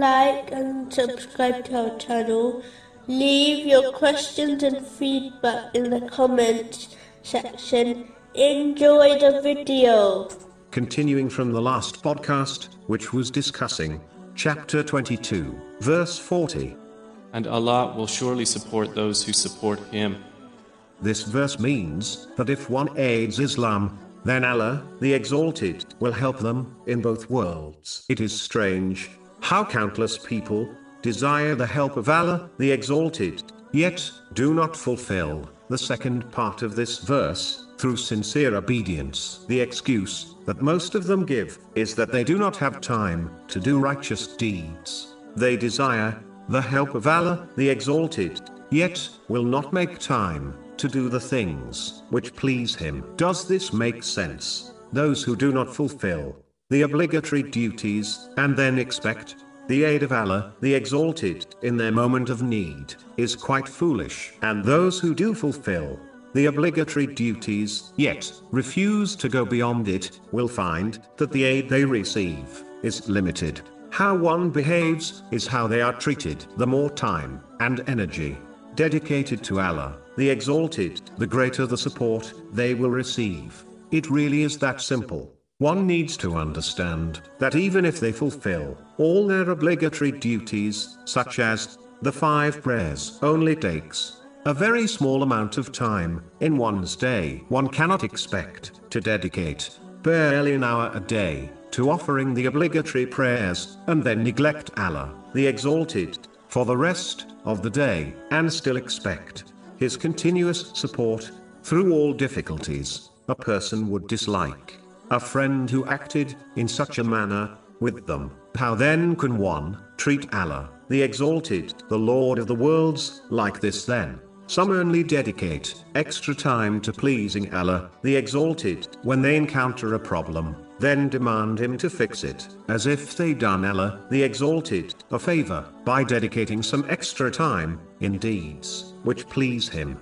like and subscribe to our channel. Leave your questions and feedback in the comments section. Enjoy the video. Continuing from the last podcast, which was discussing chapter 22, verse 40. And Allah will surely support those who support Him. This verse means that if one aids Islam, then Allah, the Exalted, will help them in both worlds. It is strange how countless people desire the help of Allah, the Exalted, yet do not fulfill the second part of this verse through sincere obedience. The excuse that most of them give is that they do not have time to do righteous deeds. They desire the help of Allah, the Exalted, yet will not make time to do the things which please Him. Does this make sense? Those who do not fulfill the obligatory duties and then expect the aid of Allah, the Exalted, in their moment of need, is quite foolish. And those who do fulfill the obligatory duties, yet refuse to go beyond it, will find that the aid they receive is limited. How one behaves is how they are treated. The more time and energy dedicated to Allah, the Exalted, the greater the support they will receive. It really is that simple. One needs to understand that even if they fulfill all their obligatory duties, such as the 5 prayers, only takes a very small amount of time in one's day. One cannot expect to dedicate barely an hour a day to offering the obligatory prayers, and then neglect Allah, the Exalted, for the rest of the day, and still expect His continuous support through all difficulties. A person would dislike a friend who acted in such a manner with them. How then can one treat Allah, the Exalted, the Lord of the worlds, like this then? Some only dedicate extra time to pleasing Allah, the Exalted, when they encounter a problem, then demand Him to fix it, as if they done Allah, the Exalted, a favor by dedicating some extra time in deeds which please Him.